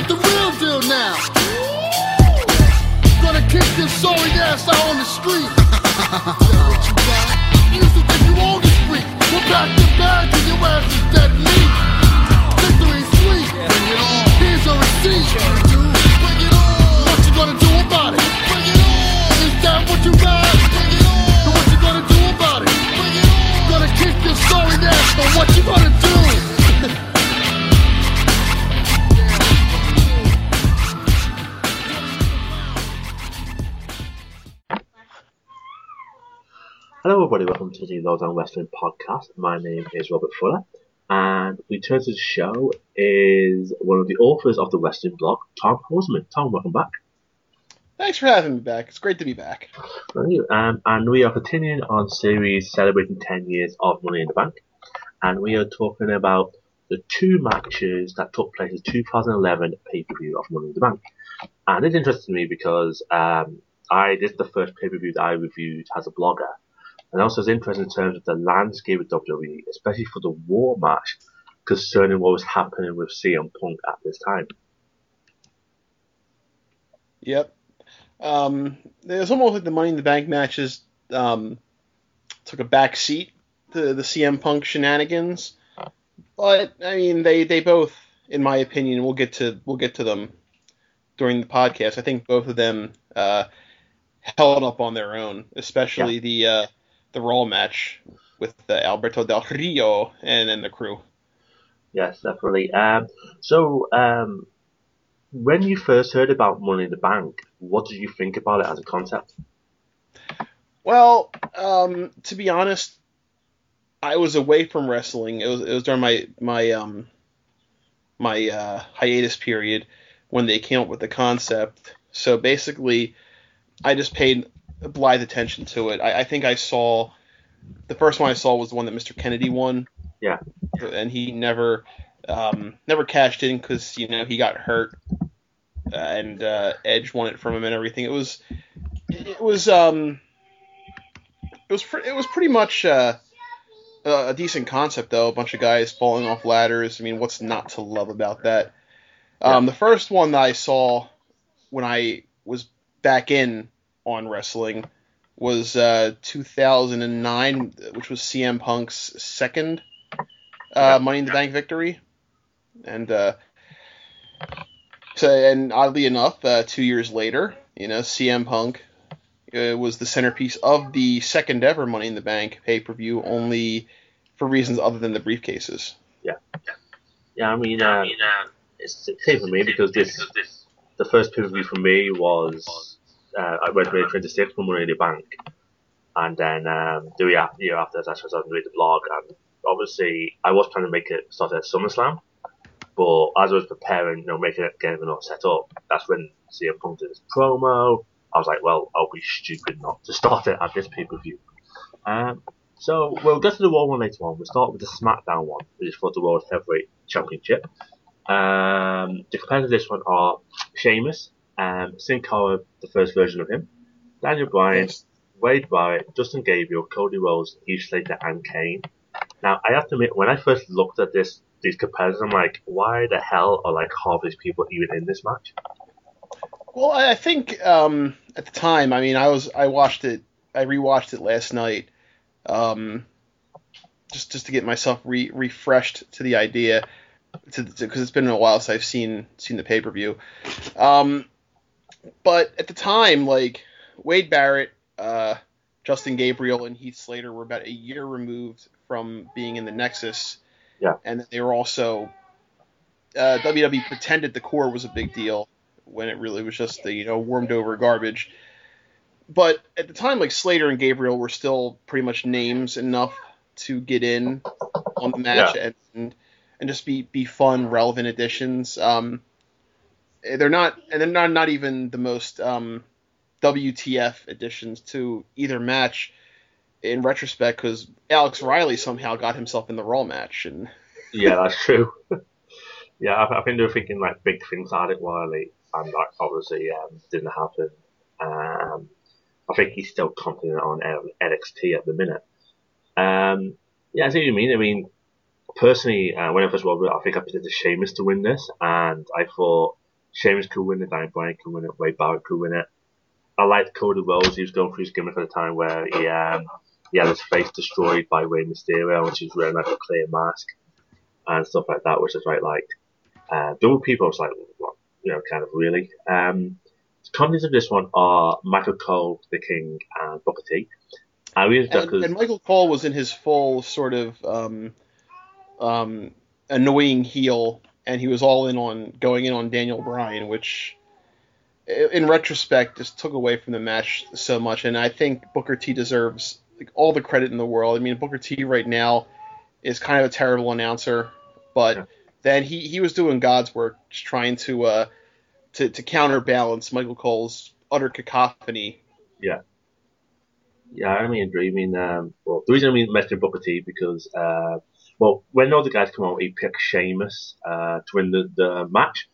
got the real deal now. Gonna kick this sorry ass out on the street. What you got? You used to think you owned the street. We'll pack the bag till your ass is dead meat. Victory's sweet. Bring it on. Here's a receipt. Bring it on. What you gonna do about it? Bring it on. Is that what you got? Bring it on. And what you gonna do about it? Bring it on. Gonna kick this sorry ass, but what you gonna do? Hello everybody, welcome to the Lockdown Wrestling Podcast. My name is Robert Fuller, and returning to the show is one of the authors of the wrestling blog, Tom Horseman. Tom, welcome back. Thanks for having me back. It's great to be back. Thank you. And we are continuing on series celebrating 10 years of Money in the Bank, and we are talking about the two matches that took place in 2011 pay-per-view of Money in the Bank. And it's interesting to me because this is the first pay-per-view that I reviewed as a blogger. And also, it's interesting in terms of the landscape of WWE, especially for the war match, concerning what was happening with CM Punk at this time. Yep. It's almost like the Money in the Bank matches took a back seat to the CM Punk shenanigans. But I mean, they both, in my opinion, we'll get to them during the podcast. I think both of them held up on their own, especially the Raw match with Alberto Del Rio and the crew. Yes, definitely. So, when you first heard about Money in the Bank, what did you think about it as a concept? Well, to be honest, I was away from wrestling. It was during my hiatus period when they came up with the concept. So basically, I just paid blithe attention to it. I think I saw the first one I saw was the one that Mr. Kennedy won. Yeah, and he never cashed in because he got hurt, and Edge won it from him and everything. It was pretty much a decent concept though. A bunch of guys falling off ladders. I mean, what's not to love about that? The first one that I saw when I was back in on wrestling was 2009, which was CM Punk's second Money in the Bank victory, and oddly enough, 2 years later, CM Punk was the centerpiece of the second ever Money in the Bank pay-per-view, only for reasons other than the briefcases. Yeah. I mean, it's the same for me because this the first pay-per-view for me was. I went to 26 for Money in the Bank, and then the year after that I started to read the blog, and obviously I was planning to make it start at SummerSlam, but as I was preparing, making it getting all set up, that's when CM Punk did his promo. I was like, well, I'll be stupid not to start it at this pay-per-view. So we'll get to the Raw one later on. We'll start with the SmackDown one, which is for the World Heavyweight Championship. The competitors of this one are Sheamus, Sin Cara, the first version of him, Daniel Bryan, Wade Barrett, Justin Gabriel, Cody Rhodes, Heath Slater, and Kane. Now, I have to admit, when I first looked at these competitors, I'm like, why the hell are half these people even in this match? Well, I think at the time, I mean, I rewatched it last night, just to get myself refreshed to the idea, because it's been a while since I've seen the pay per view. But at the time, like, Wade Barrett, Justin Gabriel, and Heath Slater were about a year removed from being in the Nexus. Yeah. And they were also... WWE pretended the core was a big deal when it really was just the, warmed-over garbage. But at the time, like, Slater and Gabriel were still pretty much names enough to get in on the match and just be fun, relevant additions. They're not even the most WTF additions to either match in retrospect, because Alex Riley somehow got himself in the Raw match. And yeah, that's true. Yeah, I think they were thinking like big things at it, Riley, and that obviously didn't happen. I think he's still confident on NXT at the minute. I see what you mean. I mean, personally, when I first watched it, I think I predicted Sheamus to win this, and I thought Sheamus could win it, Daniel Bryan could win it, Wade Barrett could win it. I liked Cody Rhodes. He was going through his gimmick at the time where he had his face destroyed by Rey Mysterio, and she was wearing like a clear mask and stuff like that, which I quite liked. Double people, I was like, what? You know, kind of really. The contents of this one are Michael Cole, the King, and Booker T. And Michael Cole was in his full sort of annoying heel, and he was all in on going in on Daniel Bryan, which in retrospect just took away from the match so much. And I think Booker T deserves like all the credit in the world. I mean, Booker T right now is kind of a terrible announcer, but then he was doing God's work, just trying to counterbalance Michael Cole's utter cacophony. Yeah, I mean, agree. I mean, well, the reason I mentioned Booker T because, well, when all the guys come out, he picked Sheamus to win the match.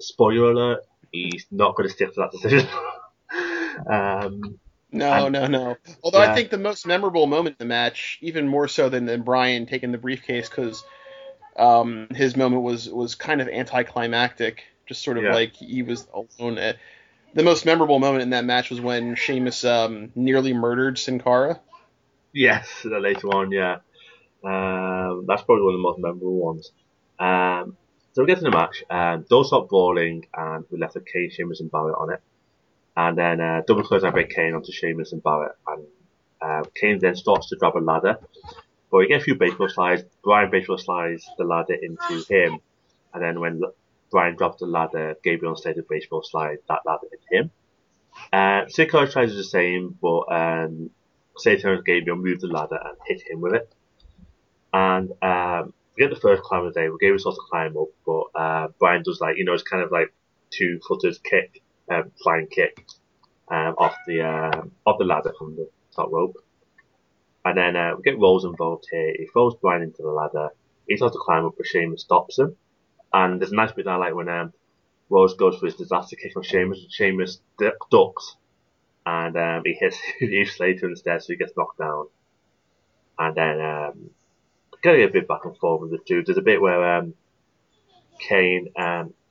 Spoiler alert, he's not going to stick to that decision. No. Although I think the most memorable moment in the match, even more so than Bryan taking the briefcase, because his moment was kind of anticlimactic, just sort of like he was alone at... The most memorable moment in that match was when Sheamus nearly murdered Sin Cara. Yes, the later on, yeah. That's probably one of the most memorable ones. So we get to the match. Doors stop brawling, and we left with Kane, Sheamus, and Barrett on it. And then double clothesline by Kane onto Sheamus and Barrett. And Kane then starts to grab a ladder. But we get a few baseball slides. Bryan baseball slides the ladder into him. And then when Bryan dropped the ladder, Gabriel and Slater baseball slide that ladder into him. Sin Cara tries the same, but Slater and Gabriel moved the ladder and hit him with it. And we get the first climb of the day. Gabriel starts to climb up, but Bryan does it's kind of like two-footed kick, flying kick off the ladder from the top rope. And then we get Rolls involved here. He throws Bryan into the ladder. He starts to climb up, but Sheamus stops him. And there's a nice bit I like when Rose goes for his disaster kick on Sheamus. Sheamus ducks, and he hits Heath Slater instead, so he gets knocked down. And then going a bit back and forth with the two. There's a bit where Kane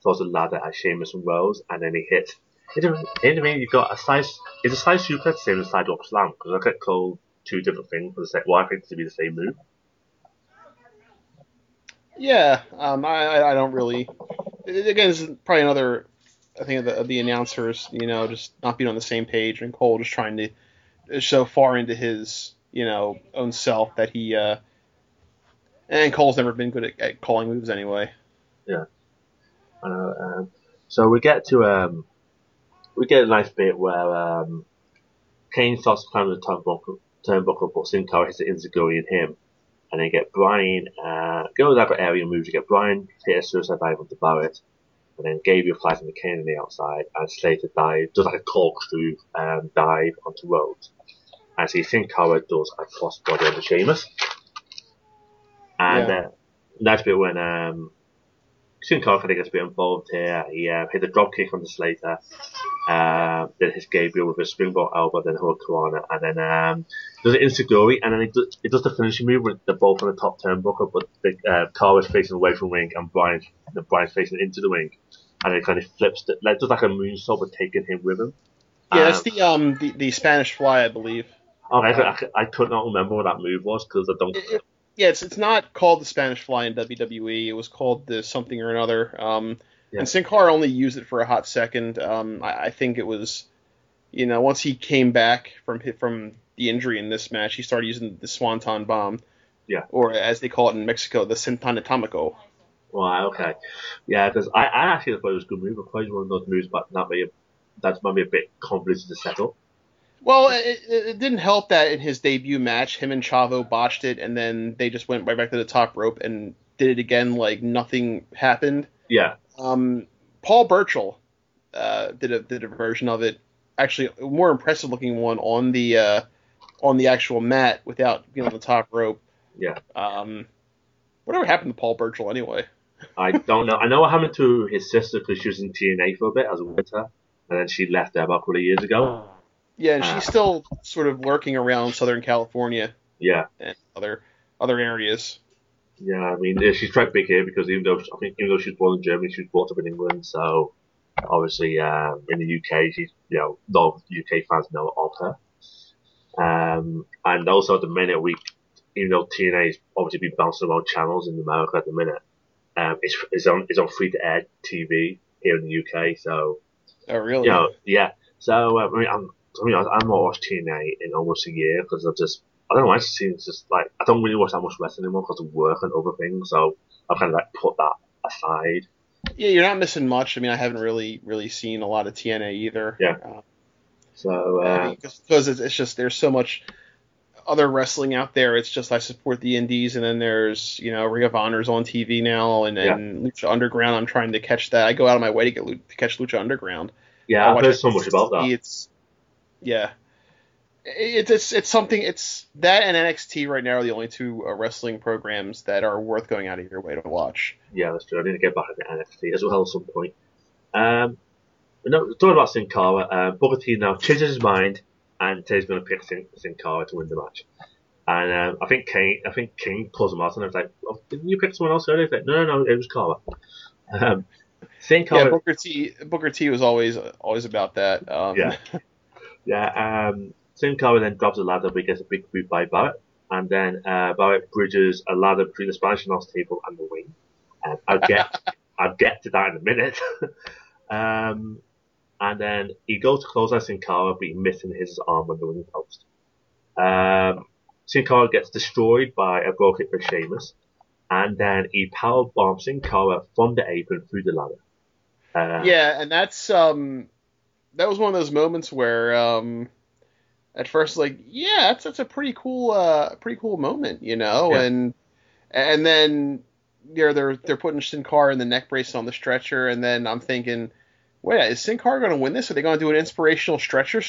throws a ladder at Sheamus and Rose, and then he hits. You've got a size. Is a side suplex the same as a side up slam? Because I could call two different things for the same. Well, I think it should be the same move. Yeah, I don't really. Again, this is probably another. I think of the announcers, just not being on the same page, and Cole just trying to so far into his, own self that he. And Cole's never been good at calling moves anyway. Yeah, I know. So we get to a nice bit where Kane starts to climb the turnbuckle, but Sin Cara hits the Inziguri in him. And then get Bryan, go to that area move to get Bryan, hit a suicide dive onto Barrett, and then Gabriel flies into Kane on the outside, and Slater does like a corkscrew dive onto Rhodes. And so Sin Cara does a crossbody onto Sheamus. And that's a bit when Sin Cara kind of gets a bit involved here. He hit a drop kick onto Slater, then hits Gabriel with a springboard elbow, then Hurricanrana, and then does an Inziguri, and then he does the finishing move with the both on the top turnbuckle, but Cara's facing away from the ring, and Bryan's facing into the ring, and then kind of flips it, does like a moonsault, but taking him with him. Yeah, that's the Spanish Fly, I believe. Okay, I could not remember what that move was because I don't. It's not called the Spanish Fly in WWE. It was called the something or another. And Sin Cara only used it for a hot second. I think it was, once he came back from the injury in this match, he started using the Swanton Bomb. Yeah. Or as they call it in Mexico, the Senton Atomico. Wow, okay. Yeah, because I actually thought it was a good move. I thought it was one of those moves, but that's maybe a bit convoluted to set up. Well, it didn't help that in his debut match, him and Chavo botched it, and then they just went right back to the top rope and did it again like nothing happened. Yeah. Paul Burchill did a version of it, actually a more impressive looking one on the actual mat without being on the top rope. Yeah. Whatever happened to Paul Burchill anyway? I don't know. I know what happened to his sister because she was in TNA for a bit as a writer, and then she left there about a couple of years ago. Yeah, and she's still sort of lurking around Southern California. Yeah. And other areas. Yeah, I mean, she's quite big here because even though she's born in Germany, she was brought up in England. So obviously, in the UK, she's, you know, no UK fans know of her. And also at the minute, even though TNA is obviously been bouncing around channels in America at the minute, it's on free to air TV here in the UK. So, oh really? You know, yeah. So I mean, I'm not watching TNA in almost a year because I don't know, it seems just like, I don't really watch that much wrestling anymore because of work and other things, so I've kind of like put that aside. Yeah, you're not missing much. I mean, I haven't really seen a lot of TNA either. Yeah. Because it's just, there's so much other wrestling out there. It's just, I support the indies, and then there's, you know, Ring of Honor's on TV now, and Lucha Underground, I'm trying to catch that. I go out of my way to catch Lucha Underground. Yeah, I've heard so much about that. Yeah. It's that and NXT right now are the only two wrestling programs that are worth going out of your way to watch. Yeah, that's true. I need to get back into NXT as well at some point. Talking about Sin Cara, Booker T now changes his mind and he's going to pick Sin Cara to win the match. And I think Kane pulls him out and I was like, oh, didn't you pick someone else earlier? Like, no, it was Cara. Sin Cara. Yeah, Booker T was always about that. Sin Cara then grabs a ladder, but he gets a big boot by Barrett, and then Barrett bridges a ladder between the Spanish announce table and the wing. I'll get to that in a minute. And then he goes to close out Sin Cara, but he misses his arm on the wing post. Sin Cara gets destroyed by a broke hit for Sheamus, and then he power bombs Sin Cara from the apron through the ladder. And that's that was one of those moments where. At first, like, yeah, that's a pretty cool moment, you know, yeah. and then they're putting Sin Cara in the neck brace on the stretcher, and then I'm thinking, wait, is Sin Cara going to win this? Are they going to do an inspirational stretcher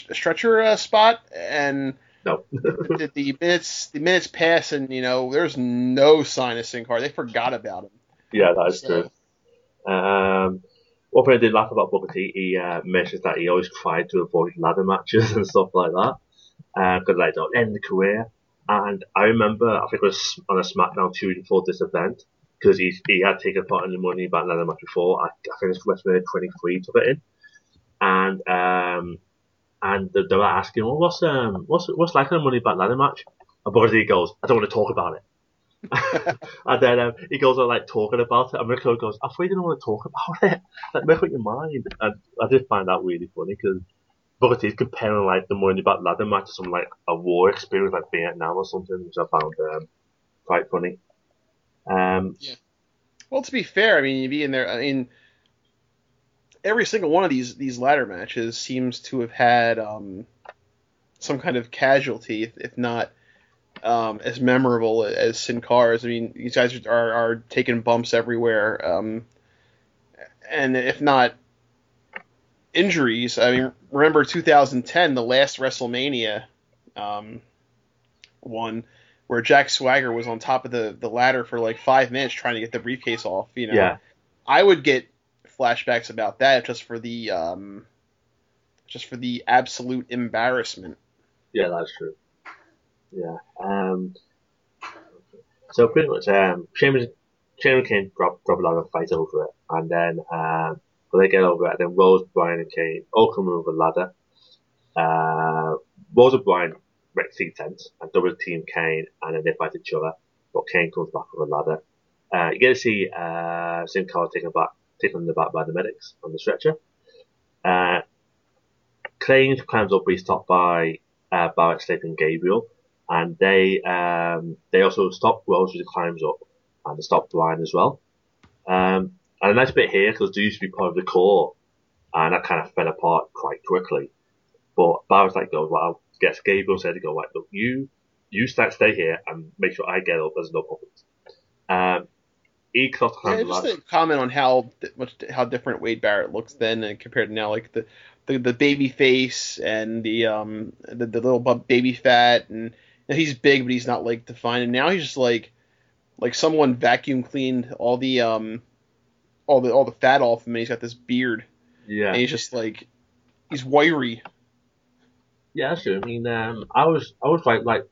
spot? And no, the minutes pass, and you know, there's no sign of Sin Cara. They forgot about him. Yeah, that is true. What I did laugh about Booker T, he mentions that he always tried to avoid ladder matches and stuff like that. Because like, they'll end the career. And I remember, I think it was on a SmackDown 2 before this event, because he had taken part in the Money in the Bank ladder match before. I think it's WrestleMania 23 took it in. And they were asking, well, what's like in a Money in the Bank ladder match? And Booker T goes, I don't want to talk about it. And then he goes on like talking about it, and Rico goes, I thought you didn't want to talk about it. Like, make up your mind. And I did find that really funny because Booker T's comparing like the Money in the Bank ladder match to some like a war experience like Vietnam or something, which I found quite funny. Yeah. Well, to be fair, I mean, you'd be in there. I mean, every single one of these ladder matches seems to have had some kind of casualty, if not. As memorable as Sin Cara's. I mean, these guys are taking bumps everywhere, and if not injuries, I mean, remember 2010, the last WrestleMania one, where Jack Swagger was on top of the ladder for like 5 minutes trying to get the briefcase off. You know, yeah. I would get flashbacks about that just for the absolute embarrassment. Yeah, that's true. Yeah. So pretty much, Sheamus Kane drop a ladder and fight over it, and then when they get over it, then Rose, Bryan, and Kane all come over the ladder. Rose and Bryan wreck C10 and double team Kane, and then they fight each other. But Kane comes back with a ladder. You get to see Sin Cara taken on the back by the medics on the stretcher. Kane climbs up, but he's stopped by Barrett, Slater, and Gabriel. And they also stop Rose as he climbs up, and they stop Bryan as well. And a nice bit here, because they used to be part of the core, and that kind of fell apart quite quickly. But Barrett's like, goes, well, I'll guess Gabriel said to go, like, look, you stay here and make sure I get up, there's no problems. Just a comment on how different Wade Barrett looks then and compared to now, like the baby face and the little baby fat, and he's big but he's not like defined, and now he's just like someone vacuum cleaned all the fat off him, and he's got this beard. Yeah. And he's just like, he's wiry. Yeah, that's true. I mean, I was quite like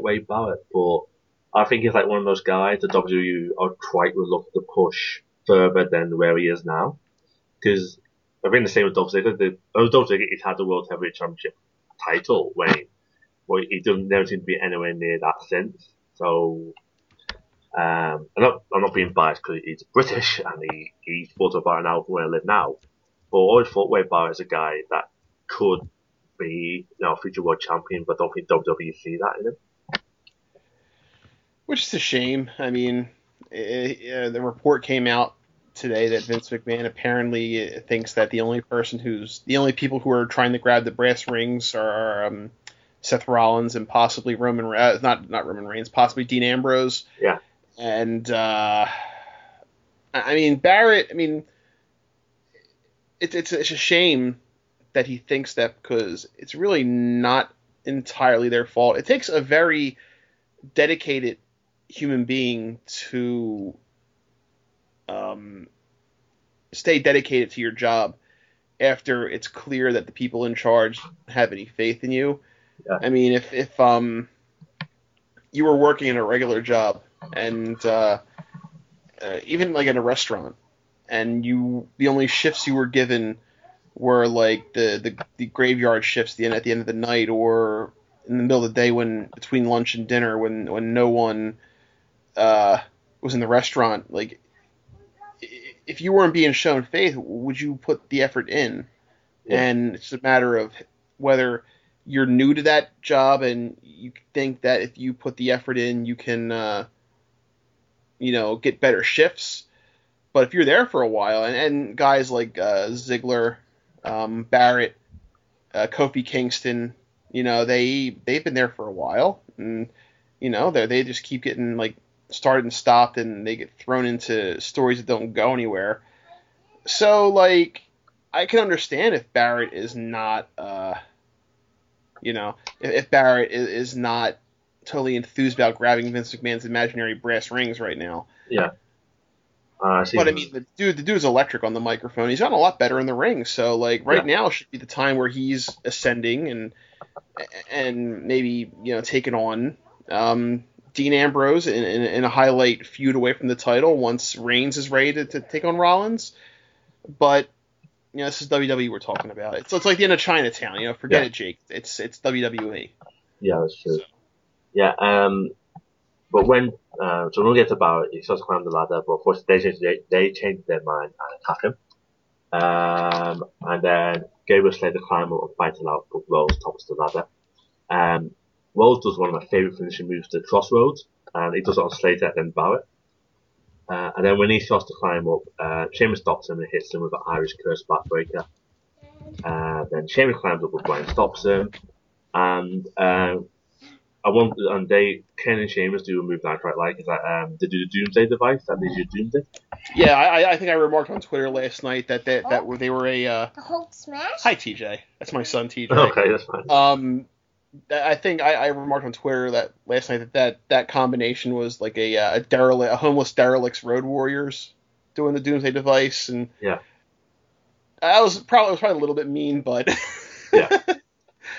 Wade Barrett, but I think he's like one of those guys that WWE are quite reluctant to push further than where he is now. Because I think the same with Dolph Ziggler. Dolph Ziggler, he's had the World Heavyweight Championship title when he doesn't never seem to be anywhere near that since. So I'm not being biased because he's British and he's thought about an out where I live now. But I always thought Wade Barrett is a guy that could be, you know, a future world champion, but I don't think WWE see that in him. Which is a shame. I mean, the report came out today that Vince McMahon apparently thinks that the only people who are trying to grab the brass rings are Seth Rollins and possibly not Roman Reigns, possibly Dean Ambrose. Yeah. And I mean Barrett. I mean, it's a shame that he thinks that because it's really not entirely their fault. It takes a very dedicated human being to stay dedicated to your job after it's clear that the people in charge have any faith in you. Yeah. I mean, if you were working in a regular job and even like at a restaurant, and the only shifts you were given were like the graveyard shifts at the end of the night or in the middle of the day when between lunch and dinner when no one was in the restaurant, like if you weren't being shown faith, would you put the effort in? Yeah. And it's a matter of whether you're new to that job and you think that if you put the effort in, you can, get better shifts. But if you're there for a while, and guys like Ziggler, Barrett, Kofi Kingston, they've been there for a while, and they just keep getting like started and stopped, and they get thrown into stories that don't go anywhere. So like, I can understand if Barrett is not, if Barrett is not totally enthused about grabbing Vince McMahon's imaginary brass rings right now. Yeah. But I mean, the dude's electric on the microphone. He's gotten a lot better in the ring. So like right now should be the time where he's ascending and maybe, taking on Dean Ambrose in a highlight feud away from the title once Reigns is ready to take on Rollins. But this is WWE we're talking about. It's like the end of Chinatown. Forget it, Jake. It's WWE. Yeah, that's true. So. Yeah, but when we'll get to Barrett, he starts climbing the ladder, but of course they change their mind and attack him. And then Gabriel Slater climbs up and fights him out, but Rose tops the ladder. Rose does one of my favorite finishing moves, the Crossroads, and he does it on Slater and then Barrett. And then when he starts to climb up, Sheamus stops him and hits him with an Irish curse backbreaker. Then Sheamus climbs up, but Bryan stops him. And Kane and Sheamus do a move that I quite like. Is that they do the Doomsday device? That they do Doomsday. Yeah, I think I remarked on Twitter last night that they were a Hulk smash. Hi TJ, that's my son TJ. Okay, that's fine. I think I remarked on Twitter that last night that combination was like a homeless derelicts Road Warriors doing the Doomsday device, and yeah, I was probably a little bit mean, but yeah,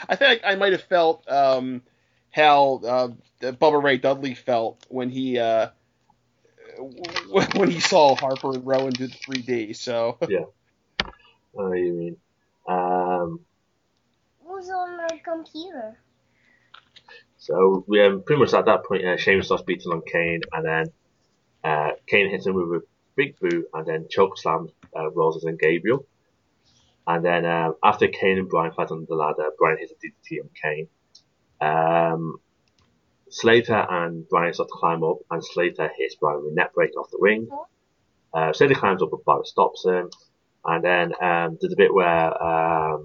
I think I might have felt how Bubba Ray Dudley felt when he saw Harper and Rowan do the 3D. So yeah, I know what you mean. Who's on my computer? So we pretty much at that point, Sheamus starts beating on Kane, and then Kane hits him with a big boot, and then choke slams Roses and Gabriel. And then after Kane and Bryan fight on the ladder, Bryan hits a DDT on Kane. Slater and Bryan start to climb up, and Slater hits Bryan with a net break off the ring. Slater climbs up, but Barrett stops him. And then there's a bit where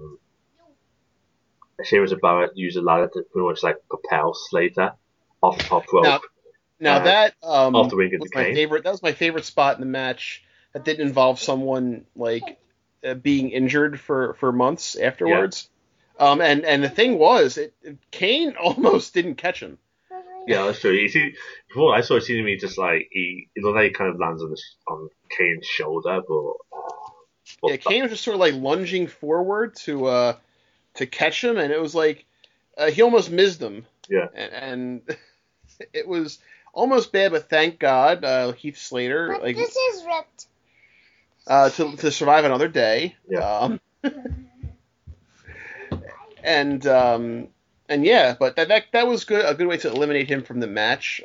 Sheamus and Barrett use a ladder to pretty much like propel Slater off the top rope. Now that off the ring was my favorite. That was my favorite spot in the match that didn't involve someone like being injured for months afterwards. Yeah. And the thing was, Kane almost didn't catch him. Yeah, that's true. You see, before I saw it, seemed to me just like it looked like he kind of lands on Kane's shoulder, but yeah, Kane was just sort of like lunging forward to catch him, and it was like he almost missed him. Yeah, and it was almost bad, but thank God, Heath Slater. But like, this is ripped. To survive another day. Yeah. And yeah, but that was good. A good way to eliminate him from the match.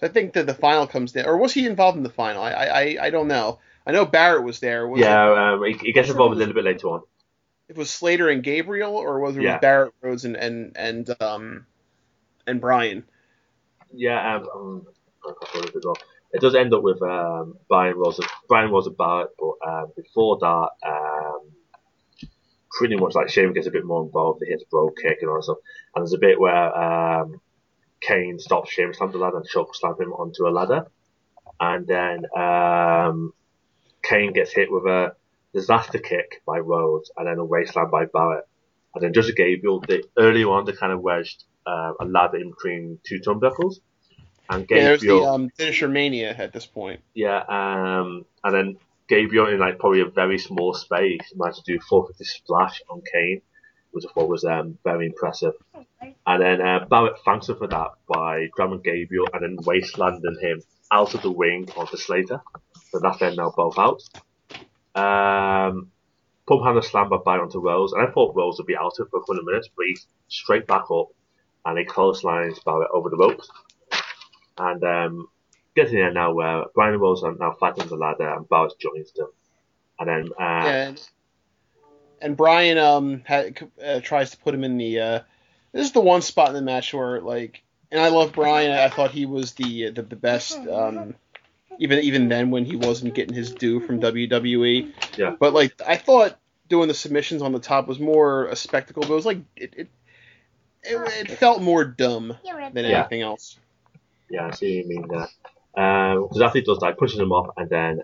So I think that the final comes down, or was he involved in the final? I don't know. I know Barrett was there. He gets involved a little bit later on. It was Slater and Gabriel, or was it Barrett, Rhodes, and Bryan? Yeah, it does end up with Bryan was a Barrett, but before that, pretty much like Sheamus gets a bit more involved. He hits bro kick and all that stuff, and there's a bit where Kane stops Sheamus, slams the ladder, and Chuck slams him onto a ladder, and then Kane gets hit with a disaster kick by Rhodes, and then a wasteland by Barrett, and then Justin Gabriel early on they kind of wedged a ladder in between two turnbuckles, and Gabriel. Yeah, there's the finisher mania at this point. Yeah, and then Gabriel in like probably a very small space managed to do 450 splash on Kane, which I thought was very impressive. And then Barrett thanks him for that by grabbing Gabriel and then wastelanding him out of the ring onto Slater. So that's them now both out. Pump handle slam by Barrett onto Rose, and I thought Rose would be out of it for 100 minutes, but he's straight back up and he clotheslines Barrett over the ropes. And gets in there now where Bryan and Rose are now fighting the ladder and Barrett joins them. And then and Bryan tries to put him in the this is the one spot in the match where like, and I love Bryan, I thought he was the best even then when he wasn't getting his due from WWE. Yeah. But like I thought doing the submissions on the top was more a spectacle, but it was like it felt more dumb than anything else. Yeah, I see what you mean there. Because after he does that, pushes him off, and then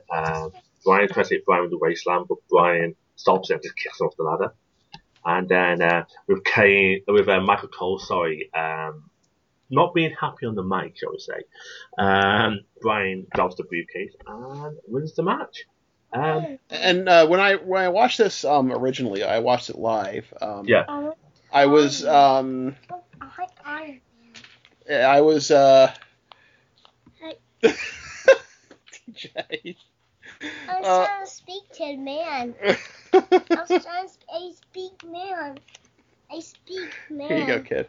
Bryan tries to hit Bryan with the wasteland, but Bryan stops him and just kicks him off the ladder. And then with Michael Cole, not being happy on the mic, shall we say, Bryan grabs the briefcase and wins the match. When I watched this originally, I watched it live. I was TJ. I was trying to speak to a man. I speak man. Here you go, kid.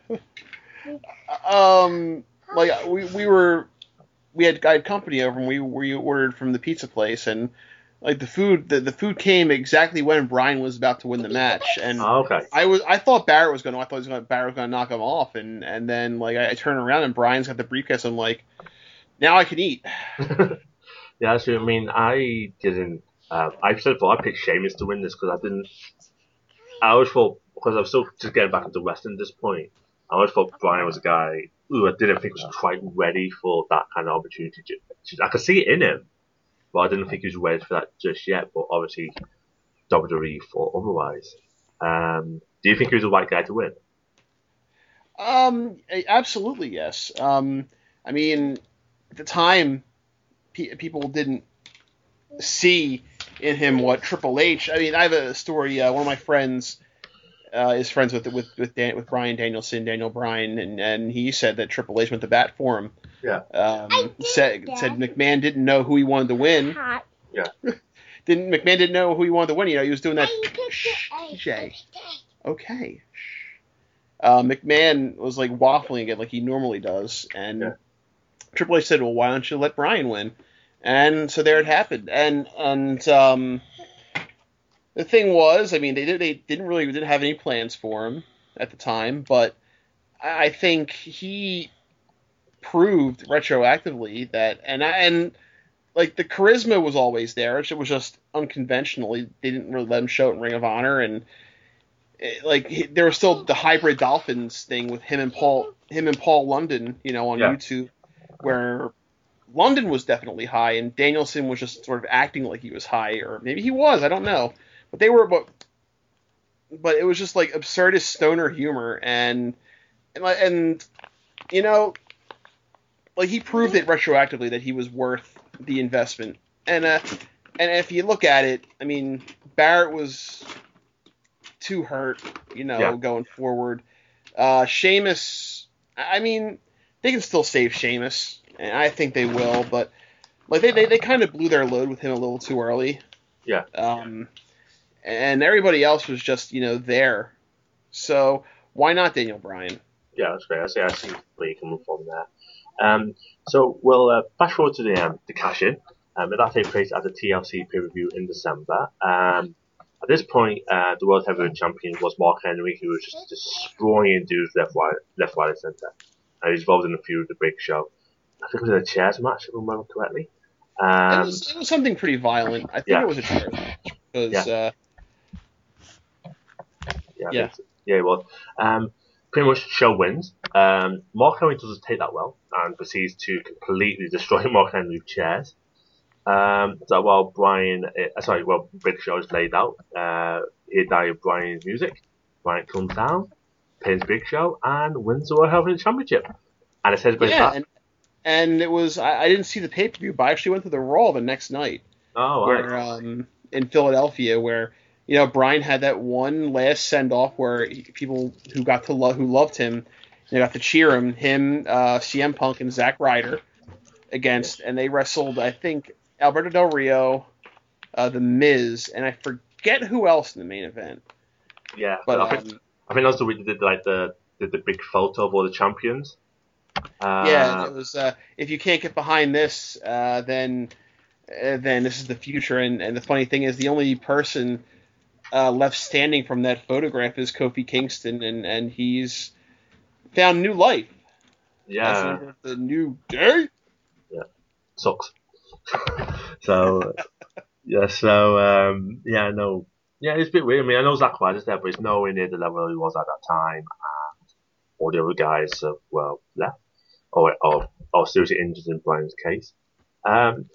I had company over, and we ordered from the pizza place, and like the food came exactly when Bryan was about to win the match, and I thought Barrett was going to knock him off, and then like I turn around and Bryan's got the briefcase, and I'm like, now I can eat. Yeah, that's what I mean. I didn't. I picked Sheamus to win this because I didn't. I always thought, because I was still just getting back into wrestling at this point, I always thought Bryan was a guy who I didn't think was quite ready for that kind of opportunity. I could see it in him, but I didn't think he was ready for that just yet. But obviously, WWE thought otherwise. Do you think he was the right guy to win? Absolutely, yes. I mean, at the time, people didn't see in him what Triple H. I mean, I have a story. One of my friends is friends with Daniel Bryan, and he said that Triple H went to bat for him. Yeah. Said McMahon didn't know who he wanted to win. Hot. Yeah. McMahon didn't know who he wanted to win? You know, he was doing that. Okay. McMahon was like waffling again, like he normally does, and Triple H said, "Well, why don't you let Bryan win?" And so there it happened. And the thing was, I mean, they didn't have any plans for him at the time, but I think he proved retroactively that, and the charisma was always there. It was just unconventionally, they didn't really let him show it in Ring of Honor, and there was still the hybrid Dolphins thing with him and Paul London, you know, on YouTube, where London was definitely high, and Danielson was just sort of acting like he was high, or maybe he was, I don't know. But they were, but it was just like absurdist stoner humor, and you know, like he proved it retroactively that he was worth the investment. And if you look at it, I mean, Barrett was too hurt, you know, going forward. Sheamus, I mean, they can still save Sheamus. and I think they will, but like they kind of blew their load with him a little too early. Yeah. And everybody else was just, you know, there. So why not Daniel Bryan? Yeah, that's great. I see where you can move on that. So we'll fast forward to the cash-in. That takes place at the TLC pay-per-view in December. At this point, the World Heavyweight Champion was Mark Henry, who was just destroying dudes left, right, and centre. And he was involved in a feud with the Big Show. I think it was a chairs match, if I remember correctly. It was something pretty violent. I think it was a chairs match. Because, it was. Pretty much, Show wins. Mark Henry doesn't take that well and proceeds to completely destroy Mark Henry with chairs. While Big Show is laid out, he died Bryan's music. Bryan comes down, pins Big Show, and wins the World Heavyweight Championship. And it says that. And it was, I didn't see the pay per view, but I actually went to the Raw the next night. Oh, where, in Philadelphia, where, you know, Bryan had that one last send off where people who loved him, they got to cheer him, CM Punk and Zack Ryder against, and they wrestled, I think, Alberto Del Rio, The Miz, and I forget who else in the main event. Yeah, but I think that was the week they did like the big photo of all the champions. It was if you can't get behind this, then this is the future. And the funny thing is, the only person left standing from that photograph is Kofi Kingston, and he's found new life. Yeah, that's the new day. Yeah, sucks. So I know. Yeah, it's a bit weird. I mean, I know Zack Ryder's there, but he's nowhere near the level he was at that time. All the other guys have left. Or seriously injured in Bryan's case. And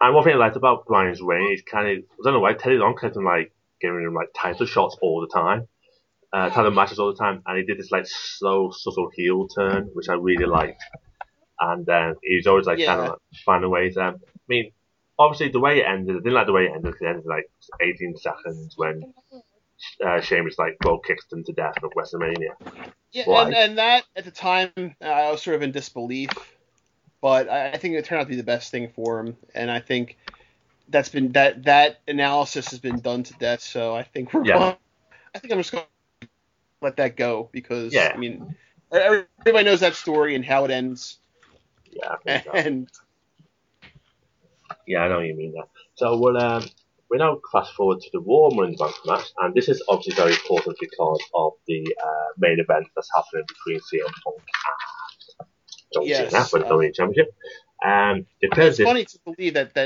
one thing I liked about Bryan's reign is kind of, I don't know why, Teddy Long kept him like giving him like title shots all the time, title matches all the time, and he did this like slow, subtle heel turn, which I really liked. And he was always like kind of finding ways. I mean, obviously the way it ended, I didn't like the way it ended because it ended like 18 seconds when Sheamus like kicks him to death at WrestleMania. Yeah, and that at the time I was sort of in disbelief, but I think it turned out to be the best thing for him, and I think that's been that analysis has been done to death. So I think I think I'm just going to let that go because I mean everybody knows that story and how it ends. Yeah, I think I know what you mean there. So we now fast forward to the Raw Money in the Bank match, and this is obviously very important because of the main event that's happening between CM Punk and John Cena for the WWE Championship. It's funny to believe that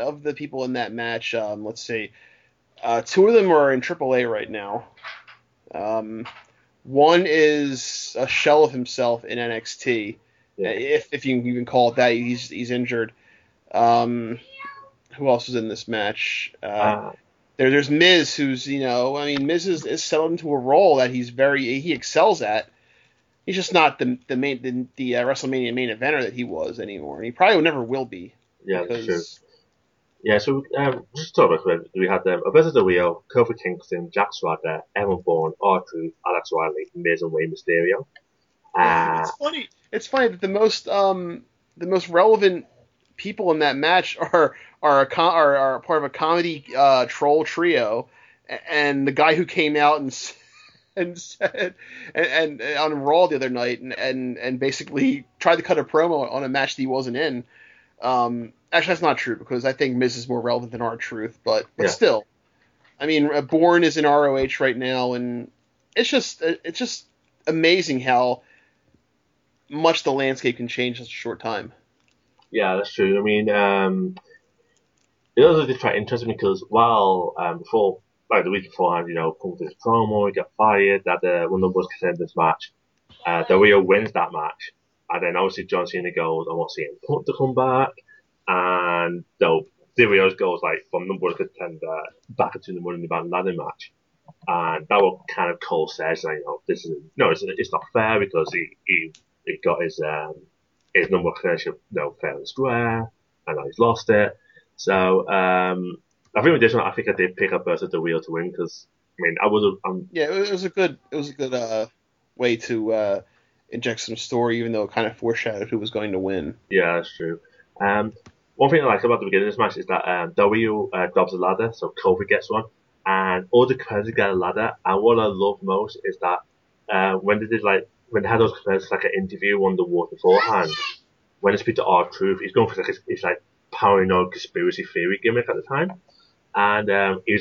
of the people in that match, let's see, two of them are in AAA right now. One is a shell of himself in NXT. If you can call it that, he's injured. Who else was in this match? There's Miz, who's, you know, I mean, Miz is settled into a role that he excels at. He's just not the WrestleMania main eventer that he was anymore, and he probably never will be. Yeah, because... Sure. Yeah, so just talk about it. We had Alberto Del Rio, Kofi Kingston, Jack Swagger, Evan Bourne, R-Truth, Alex Riley, Miz, and Rey Mysterio. It's funny that the most relevant people in that match are part of a comedy troll trio, and the guy who came out and said on Raw the other night and basically tried to cut a promo on a match that he wasn't in. Actually, that's not true because I think Miz is more relevant than R-Truth, but still, I mean, Bourne is in ROH right now, and it's just amazing how much the landscape can change in such a short time. Yeah, that's true. I mean, it was really quite interesting because while before, like the week beforehand, you know, Punk did his promo, he got fired, that one of the worst contenders match, Del Rio wins that match, and then obviously John Cena goes, I want CM Punk to come back, and Del Rio goes like from number one contender back into the Money in the Bank ladder match. And that what kind of Cole says, like, you know, this is it's not fair because he got his number one connection, you know, fair and square, and now he's lost it. So I think with this one, I think I did pick up Alberto Del Rio to win because I mean I would have. Yeah, it was a good way to inject some story, even though it kind of foreshadowed who was going to win. Yeah, that's true. One thing I liked about the beginning of this match is that W grabs a ladder, so Kofi gets one, and all the competitors get a ladder. And what I love most is that when they had those competitors an interview on the war beforehand, when they speak to R-Truth, he's going for his paranoid conspiracy theory gimmick at the time, and he was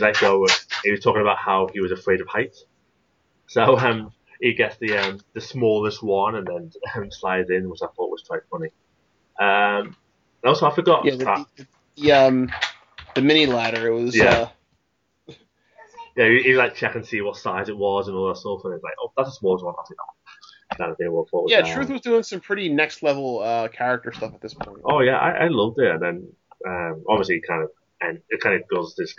talking about how he was afraid of heights. So he gets the smallest one and then slides in, which I thought was quite funny. Also, I forgot. Yeah, the mini ladder. It was. Yeah. Yeah, you check and see what size it was and all that sort of thing. It's like, oh, that's the smallest one. I think that was. Yeah, Truth was doing some pretty next level character stuff at this point. Oh yeah, I loved it. And then obviously, it does this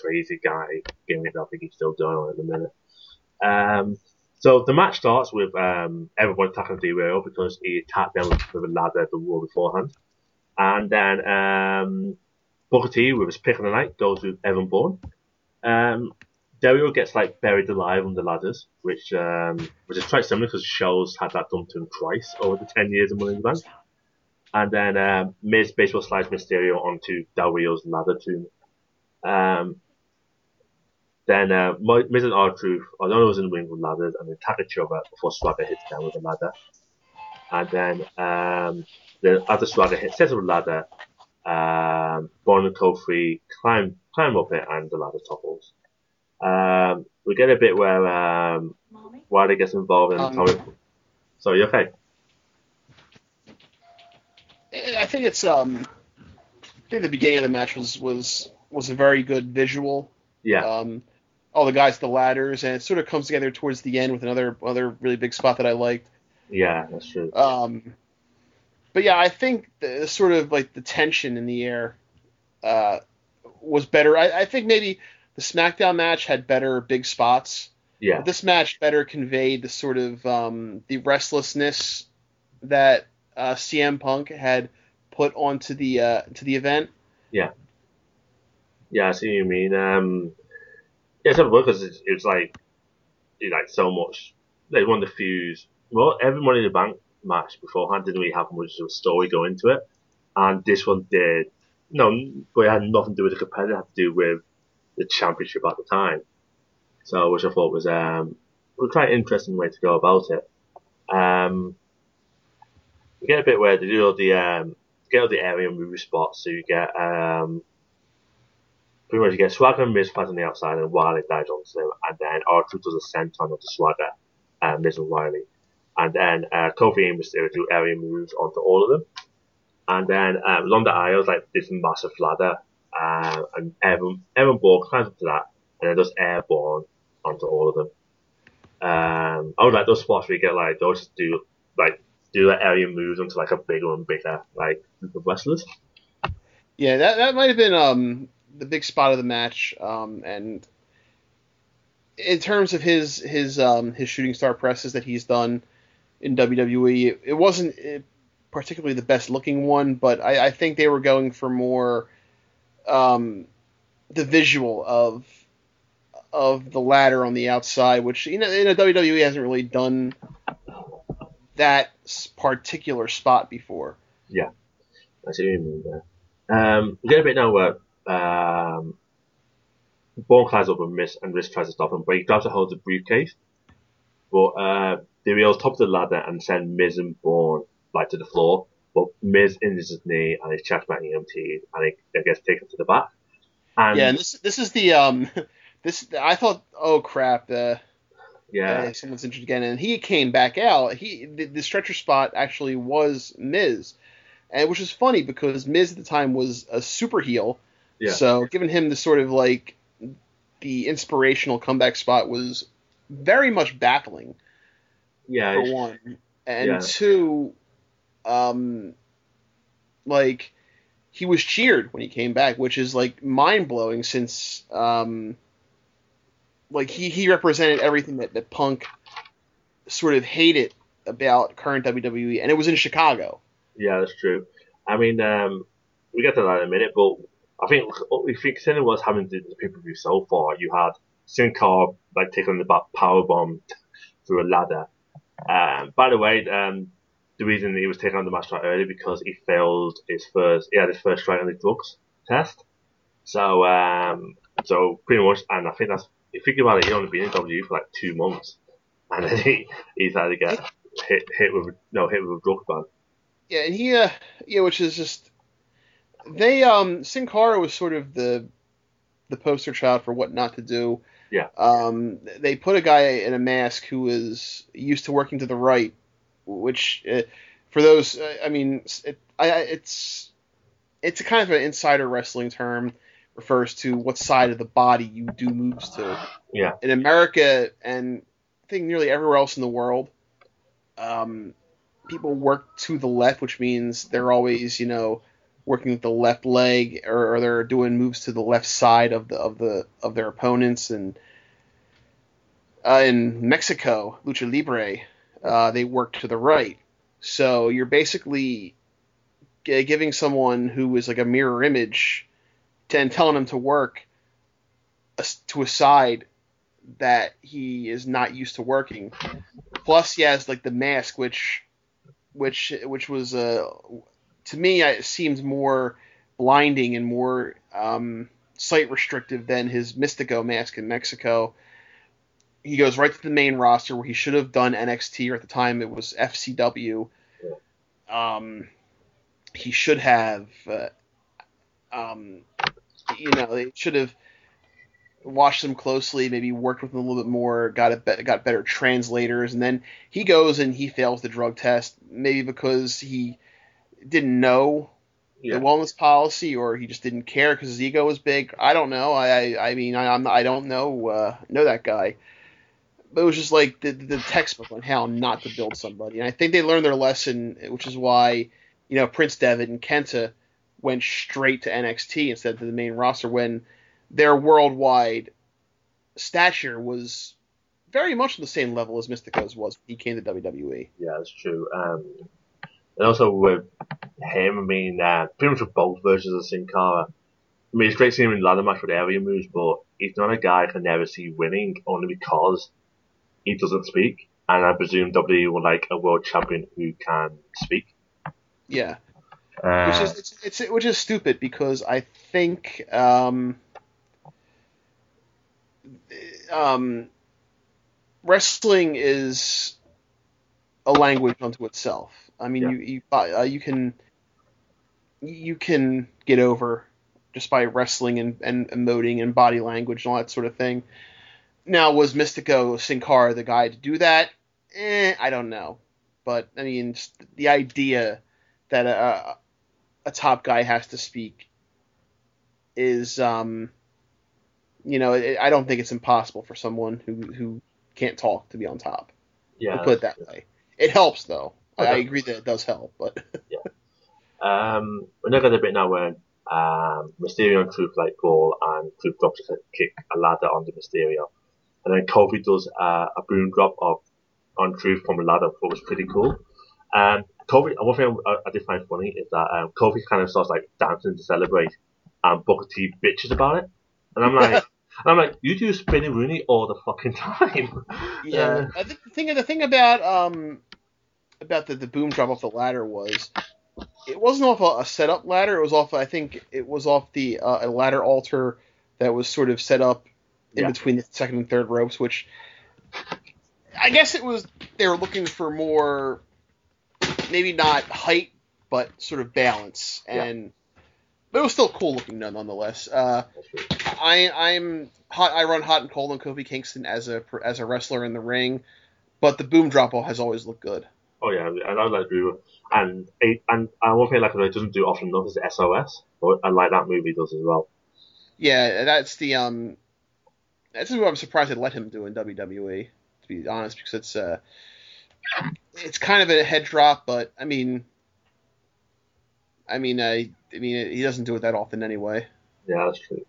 crazy guy gimmick that I think he's still doing at the minute. So the match starts with everyone attacking Del Rio because he attacked them with a ladder at the wall beforehand. And then Booker T, with his pick of the night, goes with Evan Bourne. Del Rio gets buried alive on the ladders, which is quite similar because Show's had that done to him twice over the 10 years of Money in the Bank. And then Miz baseball slides Mysterio onto Del Rio's ladder tomb. Then Miz and R-Truth are the only ones in the ring with ladders, and they attack each other before Swagger hits down with a ladder. And then after Swagger sets up a ladder, Bourne and Kofi climb up it, and the ladder topples. We get a bit where Wilder gets involved in Tommy. Sorry, you okay? I think it's the beginning of the match was a very good visual. Yeah. All the guys at the ladders, and it sort of comes together towards the end with another really big spot that I liked. Yeah, that's true. But yeah, I think the sort of the tension in the air was better. I think maybe the SmackDown match had better big spots. Yeah. But this match better conveyed the sort of the restlessness that CM Punk had put onto the to the event. Yeah. Yeah, I see what you mean. It's not because it's so much. They won the fuse. Well, every Money in the Bank match beforehand didn't really have much of a story go into it, and this one did. No, but it had nothing to do with the competitor. It had to do with the championship at the time. So, which I thought was quite an interesting way to go about it. You get a bit where they do all the area movie spots, so you get pretty much you get Swagger and Miz flat on the outside, and Wiley dives onto him, and then R-Truth does a senton onto Swagger, Miz and Wiley. And then Kofi and Mysterio do area moves onto all of them. And then along the aisles, this massive ladder, and Evan Bourne climbs up to that, and then does airborne onto all of them. I would like those spots where you get they'll just do area moves onto a bigger and bigger group of wrestlers. Yeah, that might have been the big spot of the match, and in terms of his shooting star presses that he's done in WWE, it wasn't particularly the best looking one, but I think they were going for more the visual of the ladder on the outside, which WWE hasn't really done that particular spot before. Yeah, I see what you mean there. We get a bit now where Bourne climbs up with Miz, and Miz tries to stop him, but he grabs a hold of the briefcase. But Del Rio's top of the ladder and sends Miz and Bourne to the floor. But Miz injures his knee and is checked by EMT, and it gets taken to the back. And yeah, and this is the this I thought, oh crap, someone's injured again, and he came back out. The stretcher spot actually was Miz, and which is funny because Miz at the time was a super heel. Yeah. So giving him the sort of the inspirational comeback spot was very much baffling. Yeah. For one. And two, he was cheered when he came back, which is mind blowing since he represented everything that Punk sort of hated about current WWE, and it was in Chicago. Yeah, that's true. I mean, we get to that in a minute, but I think if you consider what's happened to the pay-per-view so far, you had Sin Cara taking the back powerbomb through a ladder. By the way, the reason he was taken on the match right early because he failed his first. He had his first try on the drugs test. So, so pretty much, and I think that's. If you think about it, he'd only been in WWE for like 2 months, and then he's had to get hit with a drug ban. Yeah, and he which is just they Sin Cara was sort of the poster child for what not to do. Yeah. They put a guy in a mask who was used to working to the right, which for those it's a kind of an insider wrestling term. Refers to what side of the body you do moves to. Yeah. In America and I think nearly everywhere else in the world, people work to the left, which means they're always, working with the left leg or they're doing moves to the left side of their opponents. And in Mexico, Lucha Libre, they work to the right. So you're basically giving someone who is like a mirror image and telling him to work to a side that he is not used to working. Plus, he has like the mask, which was to me it seemed more blinding and more sight restrictive than his Mystico mask in Mexico. He goes right to the main roster where he should have done NXT, or at the time it was FCW. He should have. They should have watched them closely, maybe worked with them a little bit more, got better translators, and then he goes and he fails the drug test, maybe because he didn't know the wellness policy or he just didn't care because his ego was big. I don't know. I don't know that guy. But it was just like the textbook on how not to build somebody. And I think they learned their lesson, which is why Prince Devitt and Kenta went straight to NXT instead of to the main roster when their worldwide stature was very much on the same level as Mystico's was when he came to WWE. Yeah, that's true. And also with him, pretty much with both versions of Sin Cara. It's great seeing him in ladder match with area moves, but he's not a guy I can never see winning only because he doesn't speak. And I presume WWE would like a world champion who can speak. Yeah. Which is stupid because I think wrestling is a language unto itself. You can get over just by wrestling and emoting and body language and all that sort of thing. Now, was Mystico Sin Cara the guy to do that? I don't know, but the idea that a top guy has to speak is, I don't think it's impossible for someone who can't talk to be on top. Yeah. We'll put it that way. It helps, though. Okay. I agree that it does help, but. Yeah. We're not going to bit now when Mysterio and Truth like goal and Truth drops a kick, a ladder onto Mysterio. And then Kofi does a boom drop on Truth from a ladder, which was pretty cool. Kofi, one thing I did find funny is that Kofi kind of starts like dancing to celebrate, and Booker T bitches about it, and I'm like, you do Spinny Rooney all the fucking time. Yeah, the thing about the boom drop off the ladder was it wasn't off a set up ladder. It was off the a ladder altar that was sort of set up in between the second and third ropes, which I guess it was they were looking for more. Maybe not height, but sort of balance, but it was still cool looking nonetheless. I'm hot. I run hot and cold on Kofi Kingston as a wrestler in the ring, but the boom drop off has always looked good. Oh yeah, and I agree with. And one thing like it doesn't do often enough is SOS, and like that movie does as well. Yeah, that's the that's what I'm surprised they let him do in WWE, to be honest, because it's It's kind of a head drop, but I mean, he doesn't do it that often anyway. Yeah, that's true.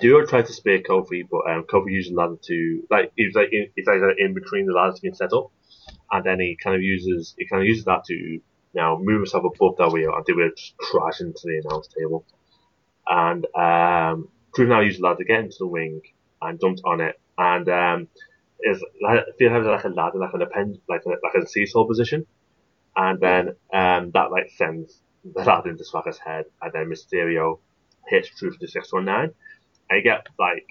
Duro tried to spear Kofi, but Kofi used the ladder to he's in between the ladders being set up, and then he kind of uses that to now move himself above that wheel, and Duro just crash into the announce table, and Drew now used the ladder to get into the wing and dumped on it, and is Theo Hem's like a ladder, like an append, like a seesaw position, and then that like sends the ladder into Swagger's head, and then Mysterio hits Truth with the 619. I get like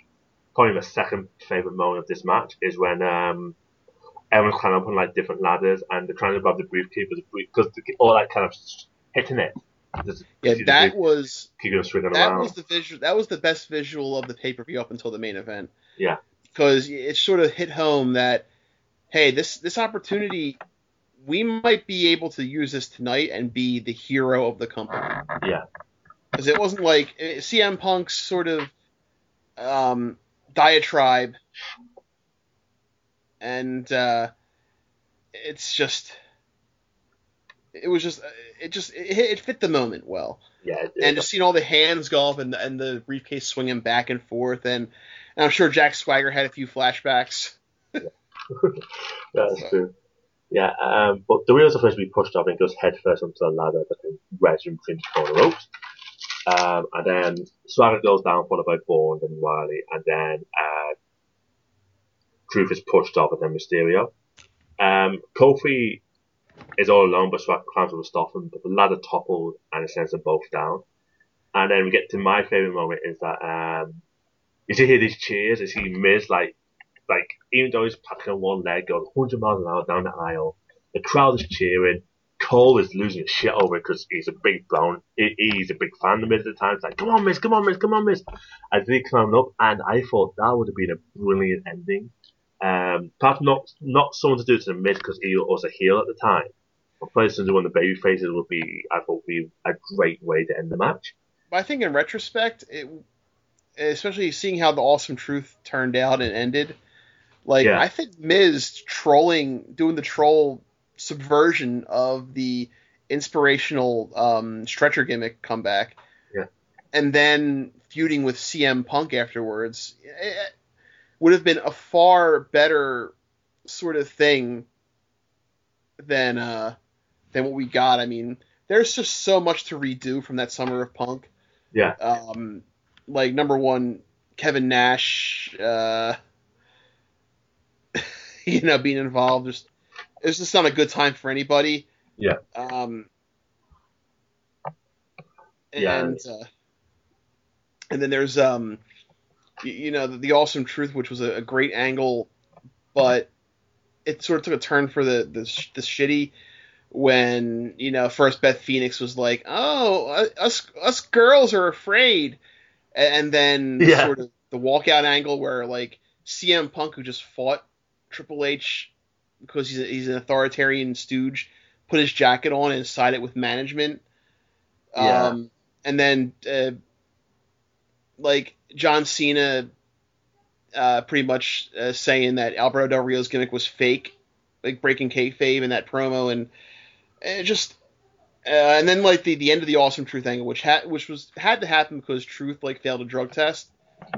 probably my second favorite moment of this match is when everyone's climbing up on like different ladders and they're trying to grab the briefcase because all that kind of hitting it. Yeah, that was the visual. That was the best visual of the pay-per-view up until the main event. Yeah, because it sort of hit home that hey, this opportunity, we might be able to use this tonight and be the hero of the company. Yeah, because it wasn't like CM Punk's sort of diatribe, and it's just. It was just, it fit the moment well. Yeah. It did. And just seeing all the hands go up and the briefcase swinging back and forth, and I'm sure Jack Swagger had a few flashbacks. Yeah. That's true. Yeah. But the wheels are supposed to be pushed up and goes head first onto the ladder that can wedge and clinch for the ropes. And then Swagger goes down, followed by Bourne and Riley, and then Truth is pushed up, and then Mysterio. Kofi is all alone, but Swagger climbs over to stop him, but the ladder topples and it sends them both down. And then we get to my favourite moment is that you see, hear these cheers, you see Miz like even though he's packing on one leg, going 100 miles an hour down the aisle, the crowd is cheering. Cole is losing his shit over it because he's a big brown. He's a big fan of Miz at the time. It's like, come on, Miz, come on, Miz, come on, Miz. As they climb up, and I thought that would have been a brilliant ending. Perhaps not someone to do it to the Miz because he was a heel at the time. But probably someone to one of the baby faces would be, I thought, would be a great way to end the match. But I think in retrospect, especially seeing how the Awesome Truth turned out and ended, like yeah. I think Miz doing the troll subversion of the inspirational stretcher gimmick comeback, yeah, and then feuding with CM Punk afterwards. It would have been a far better sort of thing than what we got. I mean, there's just so much to redo from that summer of Punk. Yeah. Like number one, Kevin Nash, being involved. It's just not a good time for anybody. Yeah. And then there's the Awesome Truth, which was a great angle, but it sort of took a turn for the shitty when, first Beth Phoenix was like, oh, us girls are afraid. And then sort of the walkout angle where, like, CM Punk, who just fought Triple H because he's an authoritarian stooge, put his jacket on and sided with management. Yeah. And then, John Cena pretty much saying that Alberto Del Rio's gimmick was fake, like breaking kayfabe in that promo, and then like the end of the Awesome Truth angle, which had to happen because Truth like failed a drug test.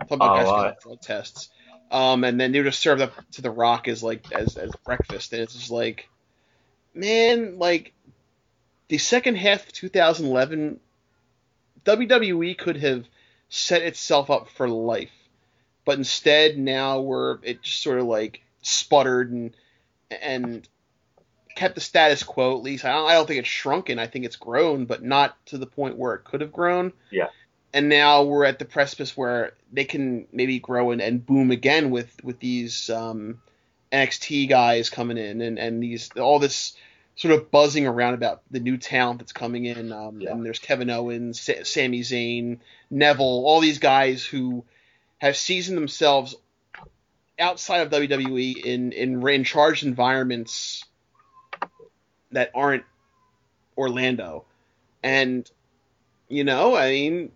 Talking about guys failed drug tests, and then they were just served up to The Rock as breakfast, and it's just like, man, like the second half of 2011, WWE could have set itself up for life, but instead now it just sort of like sputtered and kept the status quo. At least I don't think it's shrunken. I think it's grown, but not to the point where it could have grown. Yeah. And now we're at the precipice where they can maybe grow and boom again with these NXT guys coming in and these all this sort of buzzing around about the new talent that's coming in. And there's Kevin Owens, Sami Zayn, Neville, all these guys who have seasoned themselves outside of WWE in charged environments that aren't Orlando. And, I mean,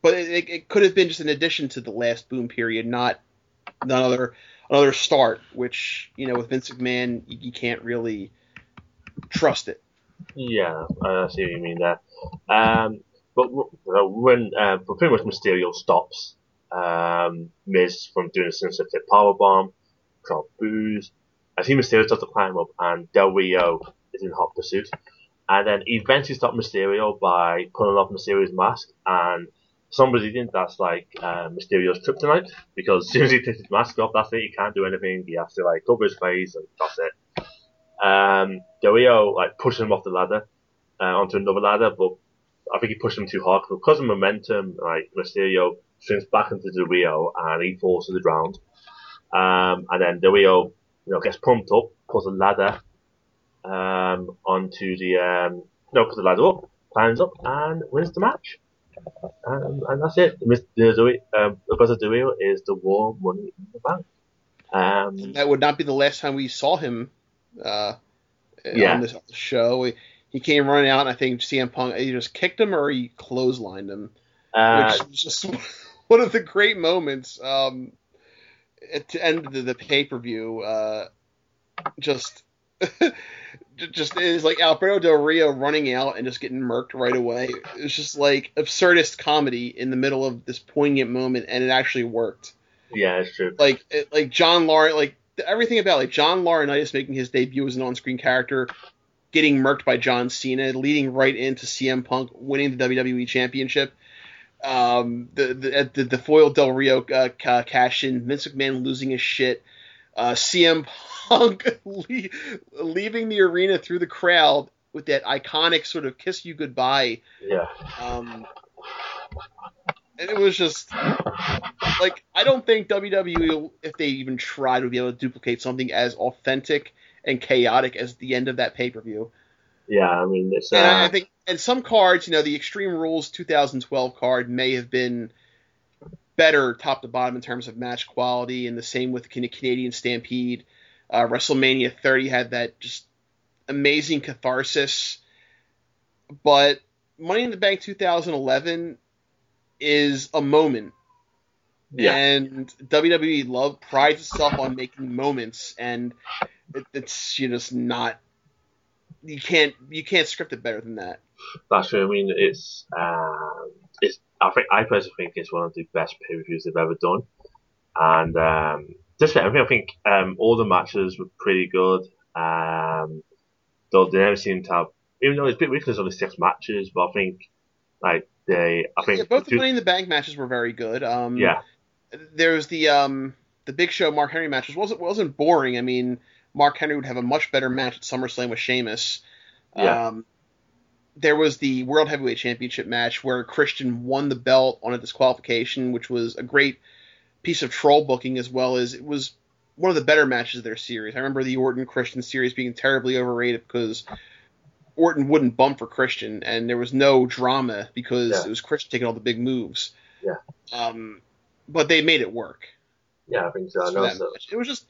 but it could have been just an addition to the last boom period, not another start, which, with Vince McMahon, you can't really trust it. Yeah, I see what you mean there. But when pretty much Mysterio stops Miz from doing a sensitive powerbomb, crowd boos. I see Mysterio starts to climb up, and Del Rio is in hot pursuit. And then eventually stops Mysterio by pulling off Mysterio's mask, and somebody didn't. That's like Mysterio's kryptonite, because as soon as he takes his mask off, that's it. He can't do anything. He has to like cover his face, and that's it. Del Rio like pushed him off the ladder onto another ladder, but I think he pushed him too hard because of momentum. Like Mysterio swings back into Del Rio and he falls to the ground. And then Del Rio, gets pumped up, pulls a ladder onto the pulls the ladder up, climbs up, and wins the match. And that's it. Alberto Del Rio is the war Money in the Bank. And that would not be the last time we saw him on this show. He came running out, and I think CM Punk either just kicked him or he clotheslined him, which was just one of the great moments to end the pay-per-view. Just is like Alberto Del Rio running out and just getting murked right away. It's just like absurdist comedy in the middle of this poignant moment, and it actually worked. Yeah, it's true. Like John Laurinaitis, everything about John Laurinaitis making his debut as an on-screen character, getting murked by John Cena, leading right into CM Punk winning the WWE Championship. The foiled Del Rio cash in, Vince McMahon losing his shit, CM Punk leaving the arena through the crowd with that iconic sort of kiss you goodbye. Yeah. And it was just I don't think WWE, if they even tried, would be able to duplicate something as authentic and chaotic as the end of that pay-per-view. Yeah, I mean, it's I think, and some cards, the Extreme Rules 2012 card may have been better top to bottom in terms of match quality, and the same with the Canadian Stampede. WrestleMania 30 had that just amazing catharsis, but Money in the Bank 2011 is a moment. Yeah. And WWE prides itself on making moments, and it's just not. You can't script it better than that. That's true. I mean, it's. I personally think it's one of the best pay-per-views they've ever done, and just for everything, I think all the matches were pretty good. Though they never seemed to have, even though it's a bit weak, there's only 6 matches, but I think both the Money in the Bank matches were very good. There was the Big Show Mark Henry match, which wasn't boring. I mean, Mark Henry would have a much better match at SummerSlam with Sheamus. Yeah. There was the World Heavyweight Championship match where Christian won the belt on a disqualification, which was a great piece of troll booking, as well as it was one of the better matches of their series. I remember the Orton-Christian series being terribly overrated because Orton wouldn't bump for Christian, and there was no drama because it was Christian taking all the big moves. Yeah. But they made it work. Yeah, I think so. It was just...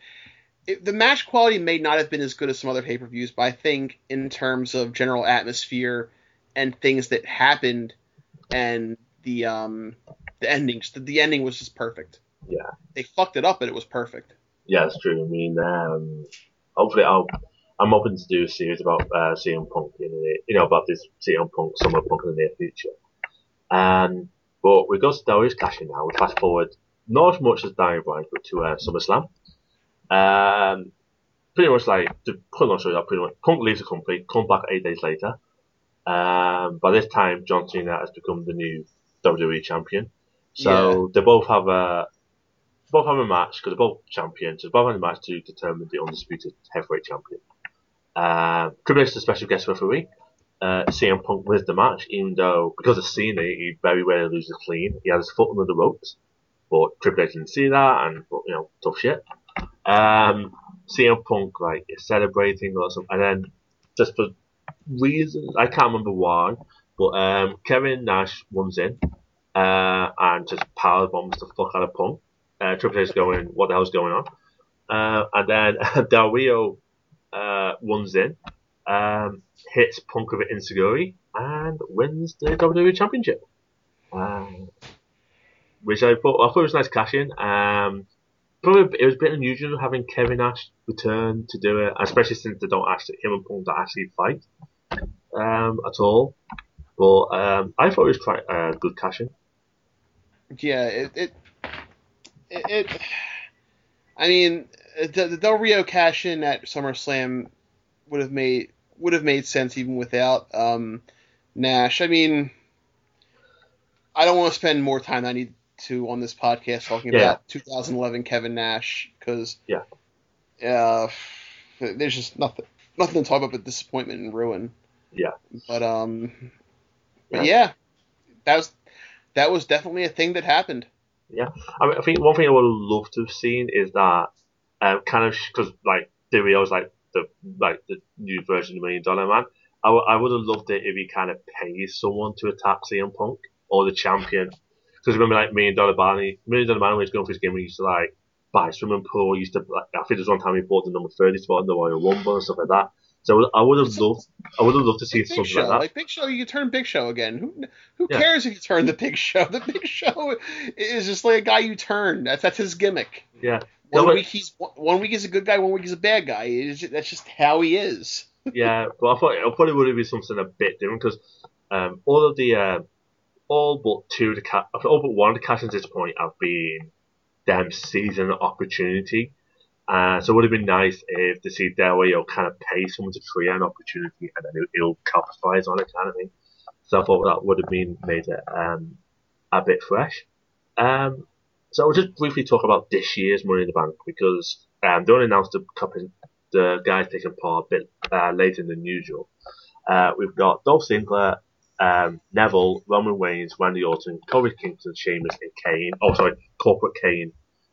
the match quality may not have been as good as some other pay-per-views, but I think in terms of general atmosphere and things that happened, and the endings, the ending was just perfect. Yeah, they fucked it up, but it was perfect. Yeah, that's true. I mean, hopefully, I'm hoping to do a series about CM Punk about this CM Punk, Summer Punk in the near future. But we go to Del Rio's cash in now. We fast forward not as much as Daniel Bryan, but to SummerSlam. Pretty much to put on show, pretty much Punk leaves the company, come back 8 days later. By this time, John Cena has become the new WWE champion. So they both have a match because they're both champions. So they both have a match to determine the undisputed heavyweight champion. Triple H is a special guest referee. CM Punk wins the match, even though because of Cena, he very rarely loses clean. He had his foot under the ropes, but Triple H didn't see that, and tough shit. CM Punk is celebrating or something, and then just for reasons I can't remember why, but Kevin Nash runs in and just power bombs the fuck out of Punk. Triple H's going, what the hell's going on? And then Del Rio runs in, hits Punk with an Insiguri, and wins the WWE Championship. Which I thought was a nice cash in. Probably it was a bit unusual having Kevin Nash return to do it, especially since they don't actually, him and Punk don't actually fight at all. But I thought it was quite a good cash-in. Yeah, the Del Rio cash-in at SummerSlam would have made sense even without Nash. I mean, I don't want to spend more time than I need to on this podcast talking about 2011 Kevin Nash, because there's just nothing to talk about but disappointment and ruin. Yeah. But that was definitely a thing that happened. Yeah, I mean, I think one thing I would love to have seen is that kind of because like Del Rio's like the new version of $1 Million Man. I would have loved it if he kind of pays someone to attack CM Punk or the champion. Because remember, like $1 Million Man, when he was going for his game, he used to like buy swimming pool. He used to, like, I think there's one time he bought the number 30 spot in the Royal Rumble and stuff like that. So I would have loved to see like something like that. Like Big Show, you turn Big Show again. Who cares if you turn the Big Show? The Big Show is just like a guy you turn. That's his gimmick. Yeah. One week he's a good guy, one week he's a bad guy. That's just how he is. Yeah, but I thought it probably would have been something a bit different because all but one of the cash-ins at this point have been them seizing the opportunity. So it would have been nice if they see Del Rio kind of pay someone to create an opportunity and then he'll capitalize on it, kind of thing. So I thought that would have been made it a bit fresh. So I'll just briefly talk about this year's Money in the Bank because they only announced the guys taking part a bit later than usual. We've got Dolph Ziggler, Neville, Roman Reigns, Randy Orton, Kofi Kingston, Sheamus, and Kane. Oh, sorry, Corporate Kane.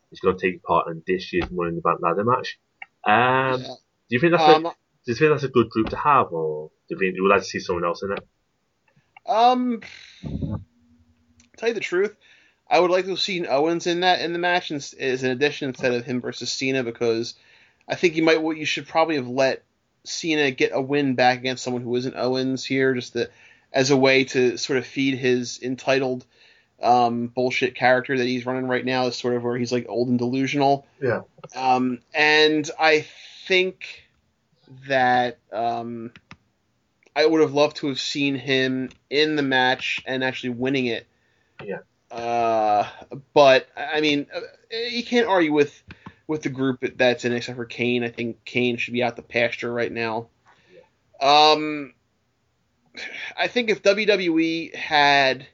He's going to take part in this year's Money in the Bank ladder match. Do you think that's a good group to have, or do you think you would like to see someone else in it? Tell you the truth, I would like to have seen Owens in the match as an addition instead of him versus Cena, because I think you should probably have let Cena get a win back against someone who isn't Owens here, just as a way to sort of feed his entitled bullshit character that he's running right now, is sort of where he's like old and delusional. Yeah. And I think that I would have loved to have seen him in the match and actually winning it. Yeah. But I mean, you can't argue with the group that's in except for Kane. I think Kane should be out the pasture right now. Yeah. I think if WWE had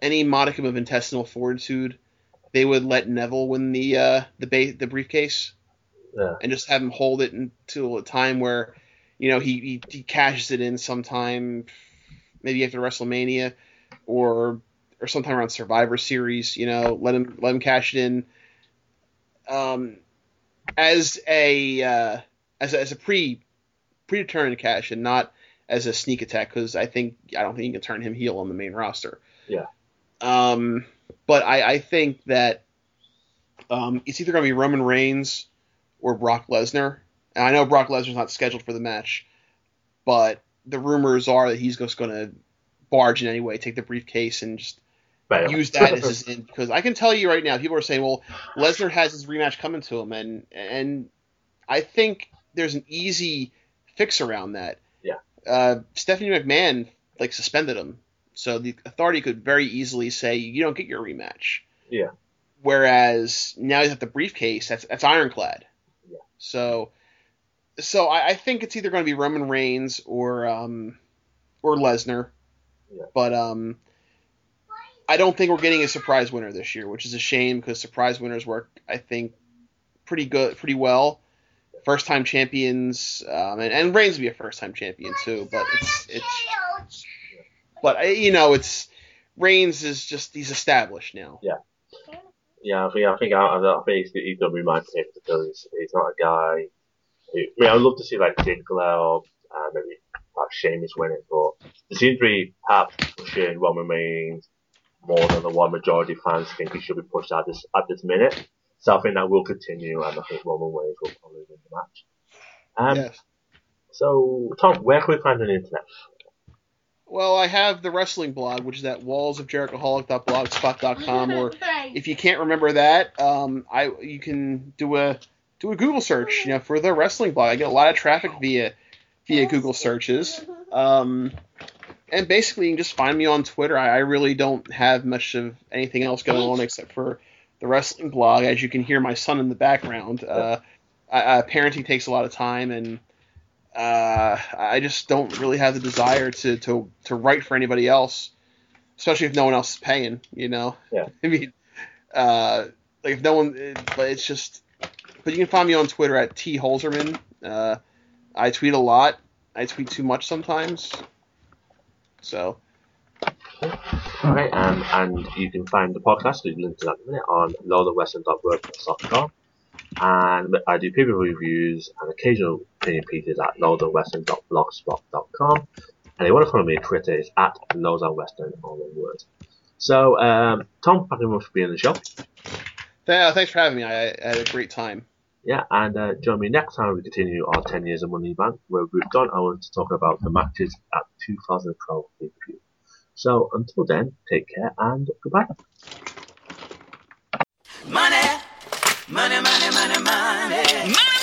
any modicum of intestinal fortitude, they would let Neville win the briefcase, and just have him hold it until a time where, you know, he cashes it in sometime, maybe after WrestleMania, or sometime around Survivor Series. You know, let him cash it in, as a predetermined cash and not as a sneak attack, because I don't think you can turn him heel on the main roster. Yeah. But I think that it's either going to be Roman Reigns or Brock Lesnar. And I know Brock Lesnar's not scheduled for the match, but the rumors are that he's just going to barge in anyway, take the briefcase and just use that as his end. Because I can tell you right now, people are saying, well, Lesnar has his rematch coming to him. And I think there's an easy fix around that. Yeah. Stephanie McMahon suspended him. So the authority could very easily say, you don't get your rematch. Yeah. Whereas now he's at the briefcase, that's ironclad. Yeah. So I think it's either going to be Roman Reigns or Lesnar. Yeah. But I don't think we're getting a surprise winner this year, which is a shame because surprise winners work, I think, pretty well. First-time champions, and Reigns will be a first-time champion too, but it's But, you know, Reigns is just, he's established now. Yeah. Yeah, I think out of that face, he's going to be my pick because he's not a guy who, I mean, I'd love to see, Ziggler or maybe, Sheamus win it, but they seem to be perhaps pushing Roman Reigns more than the one majority of fans think he should be pushed at this minute. So I think that will continue, and I think Roman Reigns will probably win the match. Yes. So, Tom, where can we find an internet? Well, I have the wrestling blog, which is at wallsofjerichoholic.blogspot.com, or if you can't remember that, you can do a Google search, you know, for the wrestling blog. I get a lot of traffic via Google searches, and basically you can just find me on Twitter. I really don't have much of anything else going on except for the wrestling blog. As you can hear, my son in the background. Parenting takes a lot of time, and I just don't really have the desire to write for anybody else. especially if no one else is paying, you know? Yeah. I mean, like, if no one, but it's just, but you can find me on Twitter at T Holzerman. I tweet a lot. I tweet too much sometimes. So. Okay, and you can find the podcast, we've linked to that in a minute, on lowtherwrestling.wordpress.com. And I do paper reviews and occasional opinion pieces at lowtherwrestling.blogspot.com. And if you want to follow me on Twitter, it's at lowtherwrestling, all one word. So, Tom, thank you for being on the show. Thanks for having me. I had a great time. Yeah, and join me next time we continue our 10 years of Money in the Bank, where we've gone on to talk about the matches at 2012 pay-per-view. So until then, take care and goodbye. Money, money, money, money, money. Money.